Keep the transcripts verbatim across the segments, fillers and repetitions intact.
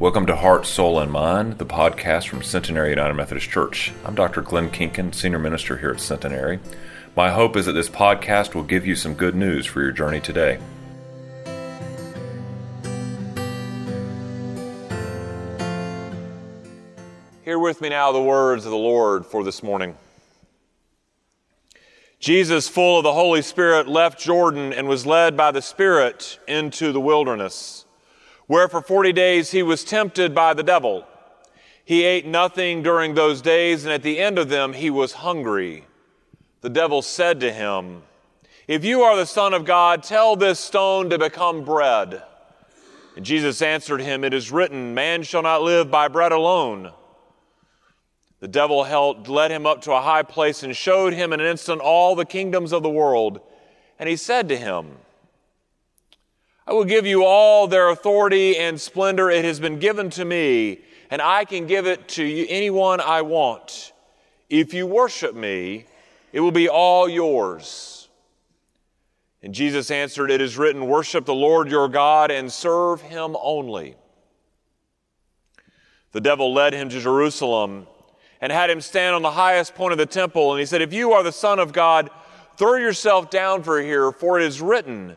Welcome to Heart, Soul, and Mind, the podcast from Centenary United Methodist Church. I'm Doctor Glenn Kinkin, Senior Minister here at Centenary. My hope is that this podcast will give you some good news for your journey today. Hear with me now the words of the Lord for this morning. Jesus, full of the Holy Spirit, left Jordan and was led by the Spirit into the wilderness, where for forty days he was tempted by the devil. He ate nothing during those days, and at the end of them he was hungry. The devil said to him, "If you are the Son of God, tell this stone to become bread." And Jesus answered him, "It is written, man shall not live by bread alone." The devil held, led him up to a high place and showed him in an instant all the kingdoms of the world. And he said to him, "I will give you all their authority and splendor. It has been given to me, and I can give it to you, anyone I want. If you worship me, it will be all yours." And Jesus answered, "It is written, worship the Lord your God and serve him only." The devil led him to Jerusalem and had him stand on the highest point of the temple. And he said, "If you are the Son of God, throw yourself down for here, for it is written,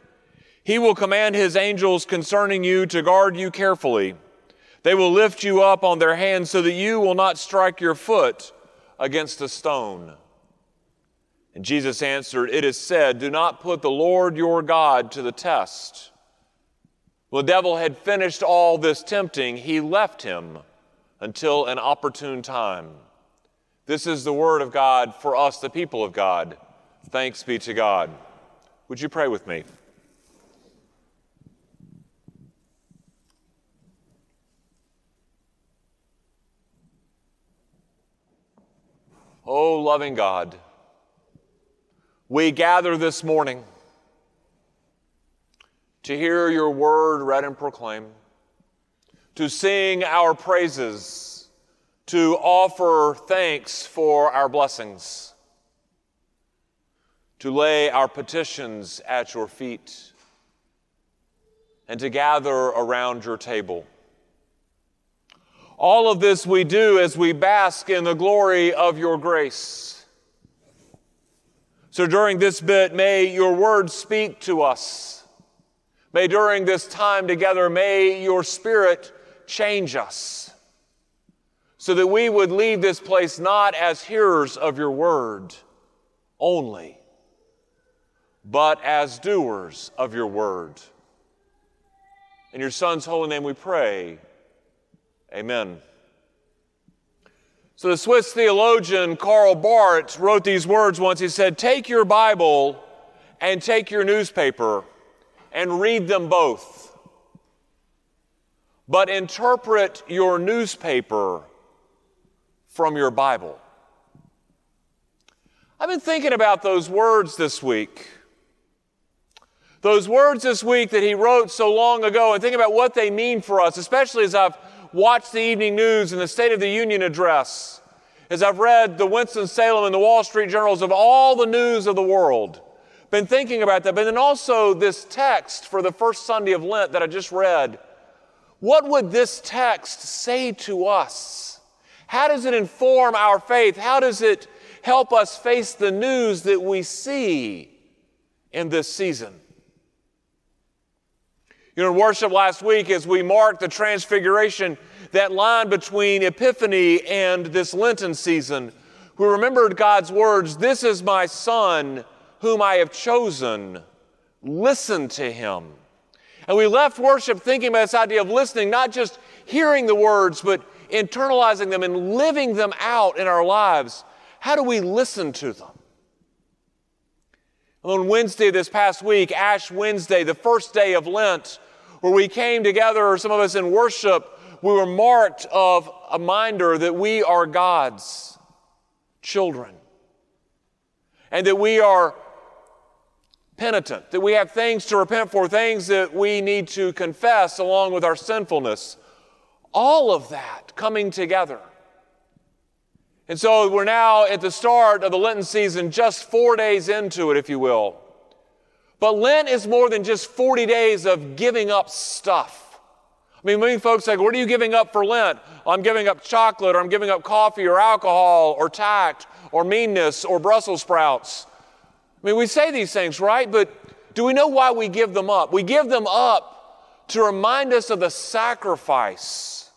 he will command his angels concerning you to guard you carefully. They will lift you up on their hands so that you will not strike your foot against a stone." And Jesus answered, "It is said, do not put the Lord your God to the test." When the devil had finished all this tempting, he left him until an opportune time. This is the word of God for us, the people of God. Thanks be to God. Would you pray with me? Oh, loving God, we gather this morning to hear your word read and proclaimed, to sing our praises, to offer thanks for our blessings, to lay our petitions at your feet, and to gather around your table. All of this we do as we bask in the glory of your grace. So during this bit, may your word speak to us. May during this time together, may your Spirit change us so that we would leave this place not as hearers of your word only, but as doers of your word. In your Son's holy name we pray. Amen. So the Swiss theologian Karl Barth wrote these words once. He said, "Take your Bible and take your newspaper and read them both, but interpret your newspaper from your Bible." I've been thinking about those words this week. Those words this week that he wrote so long ago, and think about what they mean for us, especially as I've watched the evening news and the State of the Union address, as I've read the Winston-Salem and the Wall Street Journals of all the news of the world. Been thinking about that, but then also this text for the first Sunday of Lent that I just read. What would this text say to us? How does it inform our faith? How does it help us face the news that we see in this season? You know, in worship last week, as we marked the Transfiguration, that line between Epiphany and this Lenten season, we remembered God's words, "This is my Son, whom I have chosen. Listen to him." And we left worship thinking about this idea of listening, not just hearing the words, but internalizing them and living them out in our lives. How do we listen to them? On Wednesday this past week, Ash Wednesday, the first day of Lent, where we came together, some of us in worship, we were marked of a reminder that we are God's children and that we are penitent, that we have things to repent for, things that we need to confess along with our sinfulness. All of that coming together. And so we're now at the start of the Lenten season, just four days into it, if you will. But Lent is more than just forty days of giving up stuff, I mean, many folks say, what are you giving up for Lent? Well, I'm giving up chocolate, or I'm giving up coffee, or alcohol, or tact, or meanness, or Brussels sprouts. I mean, we say these things, right? But do we know why we give them up? We give them up to remind us of the sacrifice,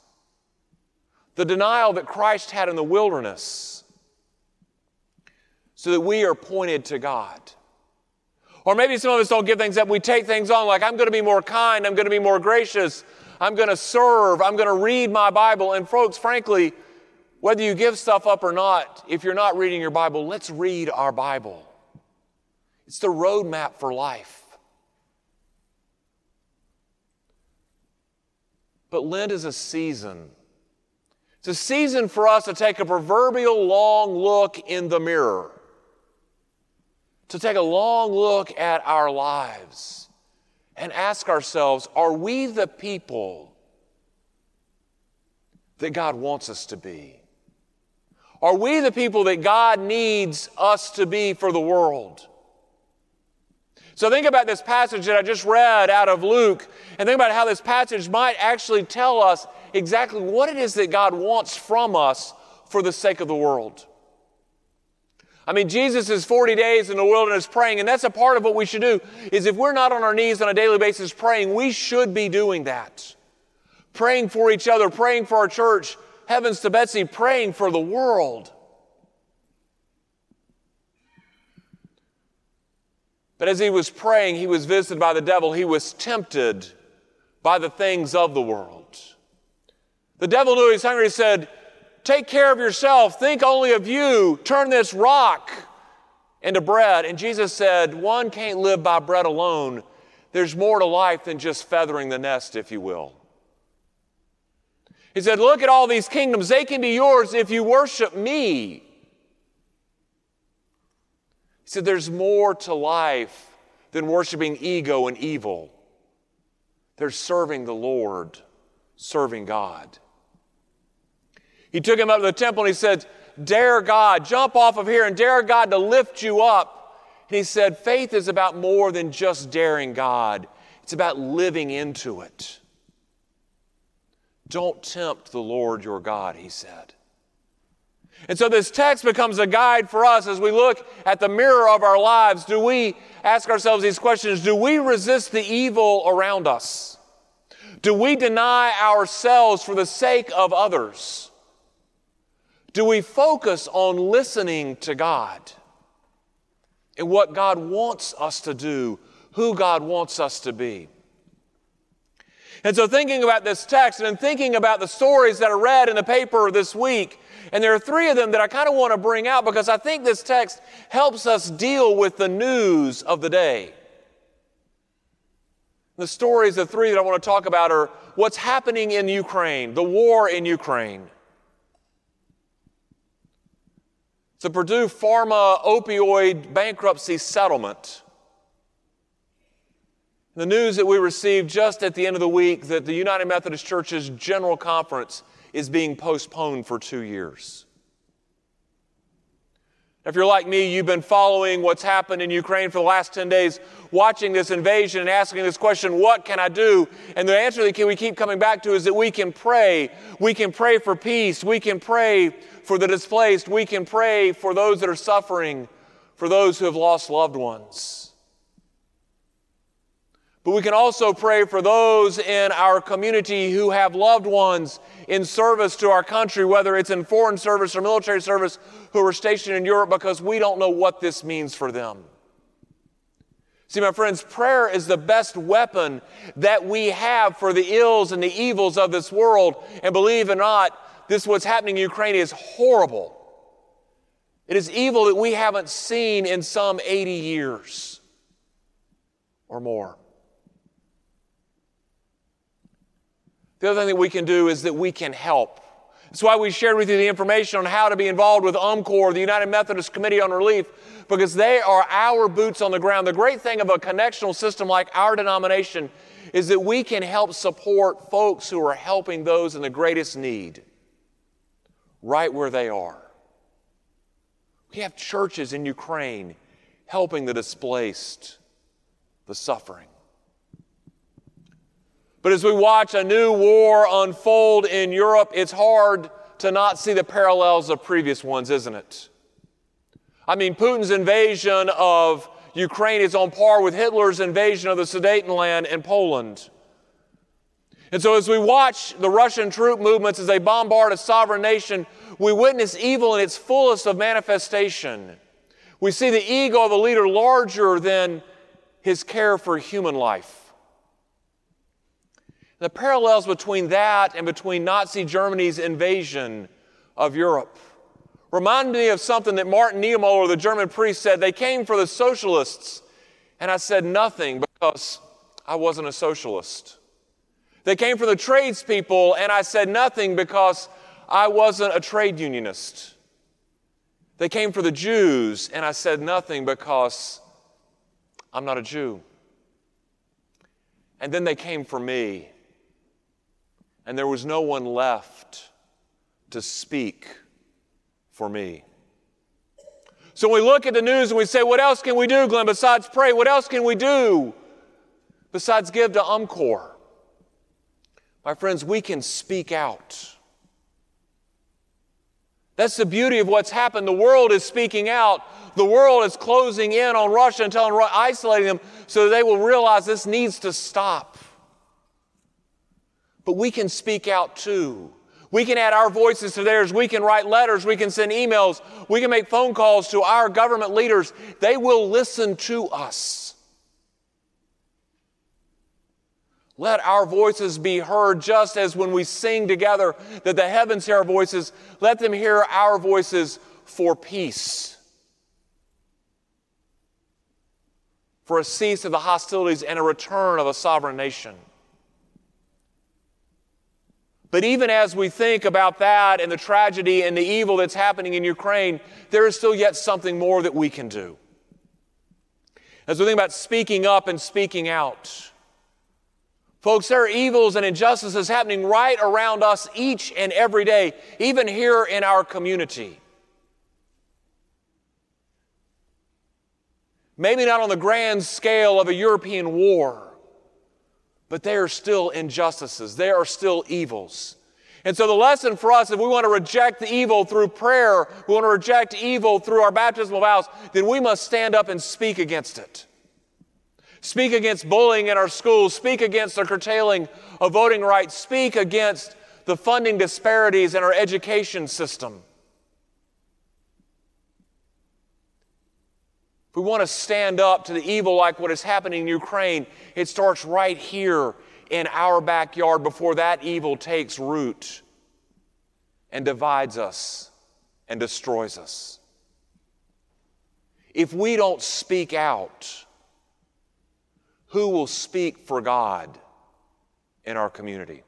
the denial that Christ had in the wilderness, so that we are pointed to God. Or maybe some of us don't give things up. We take things on, like, I'm going to be more kind, I'm going to be more gracious, I'm going to serve, I'm going to read my Bible. And folks, frankly, whether you give stuff up or not, if you're not reading your Bible, let's read our Bible. It's the roadmap for life. But Lent is a season. It's a season for us to take a proverbial long look in the mirror, to take a long look at our lives and ask ourselves, are we the people that God wants us to be? Are we the people that God needs us to be for the world? So think about this passage that I just read out of Luke, and think about how this passage might actually tell us exactly what it is that God wants from us for the sake of the world. I mean, Jesus is forty days in the wilderness praying, and that's a part of what we should do, is if we're not on our knees on a daily basis praying, we should be doing that. Praying for each other, praying for our church, heavens to Betsy, praying for the world. But as he was praying, he was visited by the devil. He was tempted by the things of the world. The devil knew he was hungry. He said, take care of yourself. Think only of you. Turn this rock into bread. And Jesus said, one can't live by bread alone. There's more to life than just feathering the nest, if you will. He said, look at all these kingdoms. They can be yours if you worship me. He said, there's more to life than worshiping ego and evil. There's serving the Lord, serving God. He took him up to the temple and he said, dare God, jump off of here and dare God to lift you up. And he said, faith is about more than just daring God. It's about living into it. Don't tempt the Lord your God, he said. And so this text becomes a guide for us as we look at the mirror of our lives. Do we ask ourselves these questions? Do we resist the evil around us? Do we deny ourselves for the sake of others? Do we focus on listening to God and what God wants us to do, who God wants us to be? And so thinking about this text and thinking about the stories that I read in the paper this week, and there are three of them that I kind of want to bring out because I think this text helps us deal with the news of the day. The stories, the three that I want to talk about are what's happening in Ukraine, the war in Ukraine, the Purdue Pharma opioid bankruptcy settlement, the news that we received just at the end of the week that the United Methodist Church's General Conference is being postponed for two years. If you're like me, you've been following what's happened in Ukraine for the last ten days, watching this invasion and asking this question, what can I do? And the answer that we keep coming back to is that we can pray. We can pray for peace. We can pray for the displaced. We can pray for those that are suffering, for those who have lost loved ones. But we can also pray for those in our community who have loved ones in service to our country, whether it's in foreign service or military service, who are stationed in Europe, because we don't know what this means for them. See, my friends, prayer is the best weapon that we have for the ills and the evils of this world. And believe it or not, this what's happening in Ukraine is horrible. It is evil that we haven't seen in some eighty years or more. The other thing that we can do is that we can help. That's why we shared with you the information on how to be involved with U M C O R, the United Methodist Committee on Relief, because they are our boots on the ground. The great thing of a connectional system like our denomination is that we can help support folks who are helping those in the greatest need, right where they are. We have churches in Ukraine helping the displaced, the suffering. But as we watch a new war unfold in Europe, it's hard to not see the parallels of previous ones, isn't it? I mean, Putin's invasion of Ukraine is on par with Hitler's invasion of the Sudetenland and Poland. And so as we watch the Russian troop movements as they bombard a sovereign nation, we witness evil in its fullest of manifestation. We see the ego of a leader larger than his care for human life. The parallels between that and between Nazi Germany's invasion of Europe remind me of something that Martin Niemoller, the German priest, said. They came for the socialists, and I said nothing because I wasn't a socialist. They came for the tradespeople, and I said nothing because I wasn't a trade unionist. They came for the Jews, and I said nothing because I'm not a Jew. And then they came for me, and there was no one left to speak for me. So we look at the news and we say, what else can we do, Glenn, besides pray? What else can we do besides give to UMCOR? My friends, we can speak out. That's the beauty of what's happened. The world is speaking out. The world is closing in on Russia and telling, isolating them so that they will realize this needs to stop. But we can speak out too. We can add our voices to theirs. We can write letters. We can send emails. We can make phone calls to our government leaders. They will listen to us. Let our voices be heard, just as when we sing together that the heavens hear our voices, let them hear our voices for peace, for a cease of the hostilities and a return of a sovereign nation. But even as we think about that and the tragedy and the evil that's happening in Ukraine, there is still yet something more that we can do. As we think about speaking up and speaking out, folks, there are evils and injustices happening right around us each and every day, even here in our community. Maybe not on the grand scale of a European war, but they are still injustices. They are still evils. And so the lesson for us, if we want to reject the evil through prayer, we want to reject evil through our baptismal vows, then we must stand up and speak against it. Speak against bullying in our schools. Speak against the curtailing of voting rights. Speak against the funding disparities in our education system. If we want to stand up to the evil like what is happening in Ukraine, it starts right here in our backyard before that evil takes root and divides us and destroys us. If we don't speak out, who will speak for God in our community?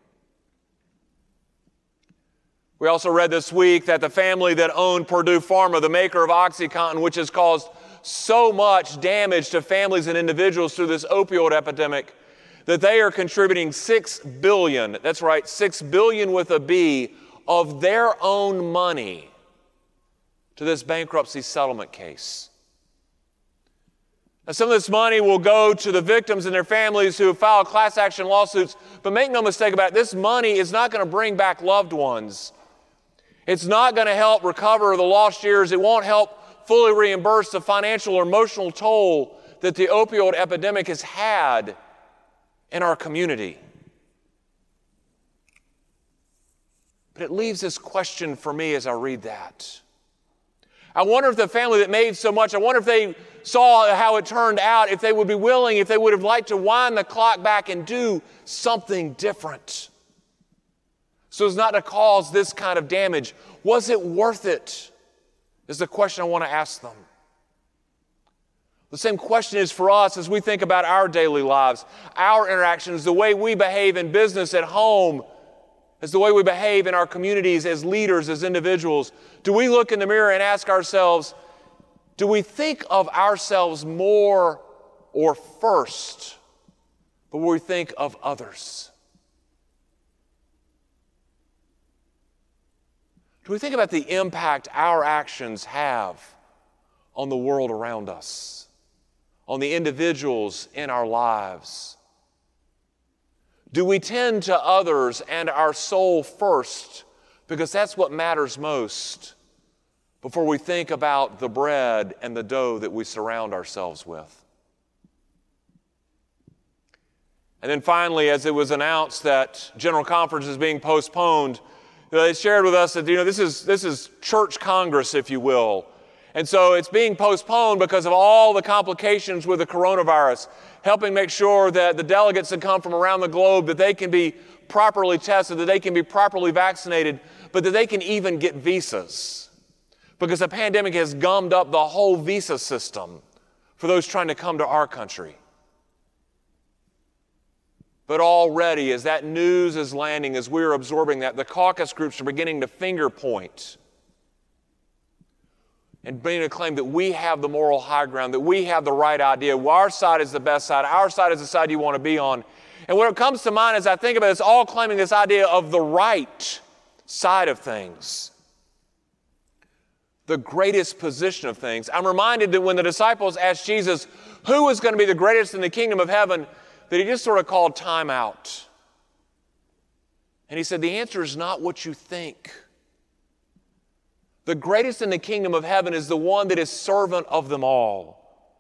We also read this week that the family that owned Purdue Pharma, the maker of OxyContin, which has caused so much damage to families and individuals through this opioid epidemic, that they are contributing six billion dollars, that's right, six billion dollars with a B, of their own money to this bankruptcy settlement case. Now, some of this money will go to the victims and their families who have filed class action lawsuits, but make no mistake about it, this money is not going to bring back loved ones. It's not going to help recover the lost years. It won't help fully reimburse the financial or emotional toll that the opioid epidemic has had in our community. But it leaves this question for me as I read that. I wonder if the family that made so much, I wonder if they saw how it turned out, if they would be willing, if they would have liked to wind the clock back and do something different so as not to cause this kind of damage. Was it worth it? Is the question I want to ask them. The same question is for us as we think about our daily lives, our interactions, the way we behave in business, at home, as the way we behave in our communities, as leaders, as individuals. Do we look in the mirror and ask ourselves, do we think of ourselves more or first before we think of others? Do we think about the impact our actions have on the world around us, on the individuals in our lives? Do we tend to others and our soul first? Because that's what matters most before we think about the bread and the dough that we surround ourselves with. And then finally, as it was announced that General Conference is being postponed, they shared with us that, you know, this is, this is church Congress, if you will. And so it's being postponed because of all the complications with the coronavirus, helping make sure that the delegates that come from around the globe, that they can be properly tested, that they can be properly vaccinated, but that they can even get visas. Because the pandemic has gummed up the whole visa system for those trying to come to our country. But already, as that news is landing, as we're absorbing that, the caucus groups are beginning to finger point and being a claim that we have the moral high ground, that we have the right idea. Our side is the best side. Our side is the side you want to be on. And what comes to mind as I think about it, it's all claiming this idea of the right side of things, the greatest position of things. I'm reminded that when the disciples asked Jesus, who is going to be the greatest in the kingdom of heaven, that he just sort of called time out. And he said, the answer is not what you think. The greatest in the kingdom of heaven is the one that is servant of them all.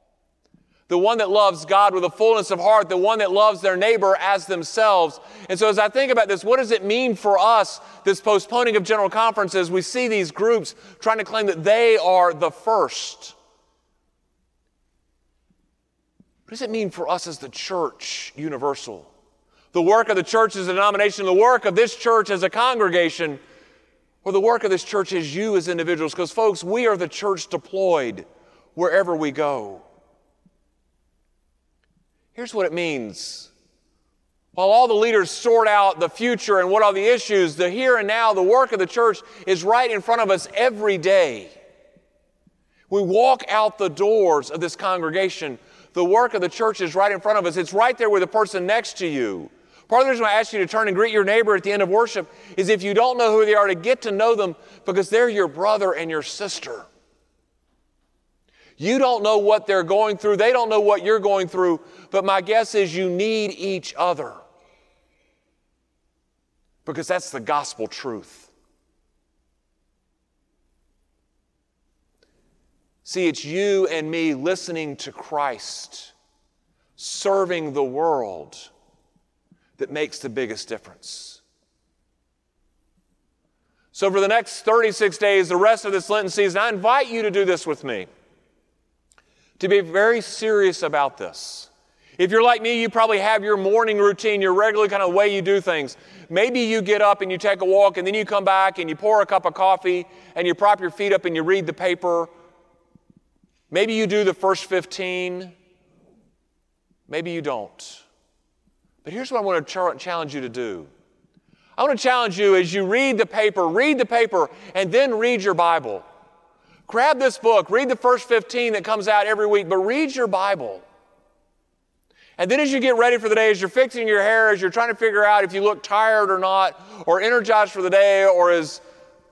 The one that loves God with a fullness of heart, the one that loves their neighbor as themselves. And so as I think about this, what does it mean for us, this postponing of General Conferences? We see these groups trying to claim that they are the first. What does it mean for us as the church universal? The work of the church as a denomination, the work of this church as a congregation, or the work of this church is you as individuals, because folks, we are the church deployed wherever we go. Here's what it means. While all the leaders sort out the future and what are the issues, the here and now, the work of the church is right in front of us every day. We walk out the doors of this congregation. The work of the church is right in front of us. It's right there with the person next to you. Part of the reason I ask you to turn and greet your neighbor at the end of worship is if you don't know who they are, to get to know them, because they're your brother and your sister. You don't know what they're going through. They don't know what you're going through, but my guess is you need each other, because that's the gospel truth. See, it's you and me listening to Christ, serving the world, that makes the biggest difference. So for the next thirty-six days, the rest of this Lenten season, I invite you to do this with me, to be very serious about this. If you're like me, you probably have your morning routine, your regular kind of way you do things. Maybe you get up and you take a walk, and then you come back and you pour a cup of coffee and you prop your feet up and you read the paper. Maybe you do the first fifteen. Maybe you don't. But here's what I want to challenge you to do. I want to challenge you as you read the paper, read the paper, and then read your Bible. Grab this book, read the first fifteen that comes out every week, but read your Bible. And then as you get ready for the day, as you're fixing your hair, as you're trying to figure out if you look tired or not, or energized for the day, or as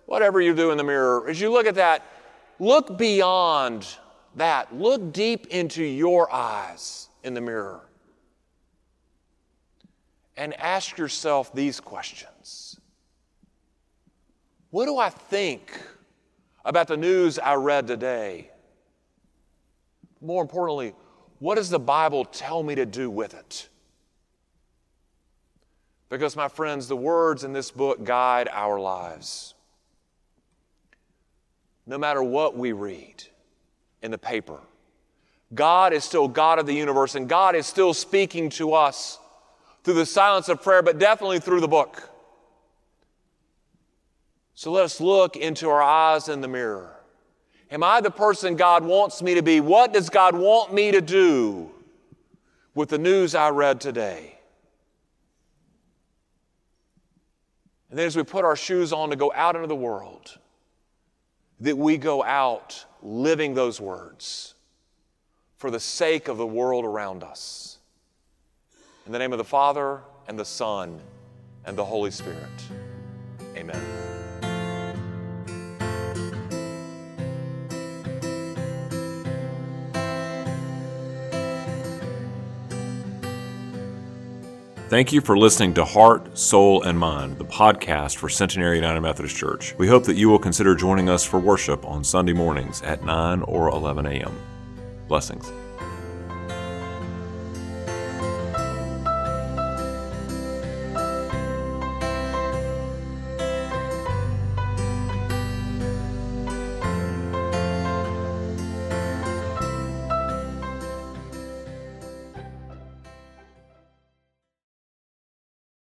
whatever you do in the mirror, as you look at that, look beyond that. Look deep into your eyes in the mirror. And ask yourself these questions. What do I think about the news I read today? More importantly, what does the Bible tell me to do with it? Because, my friends, the words in this book guide our lives. No matter what we read in the paper, God is still God of the universe, and God is still speaking to us through the silence of prayer, but definitely through the book. So let us look into our eyes in the mirror. Am I the person God wants me to be? What does God want me to do with the news I read today? And then as we put our shoes on to go out into the world, that we go out living those words for the sake of the world around us. In the name of the Father, and the Son, and the Holy Spirit. Amen. Thank you for listening to Heart, Soul, and Mind, the podcast for Centenary United Methodist Church. We hope that you will consider joining us for worship on Sunday mornings at nine or eleven a.m. Blessings.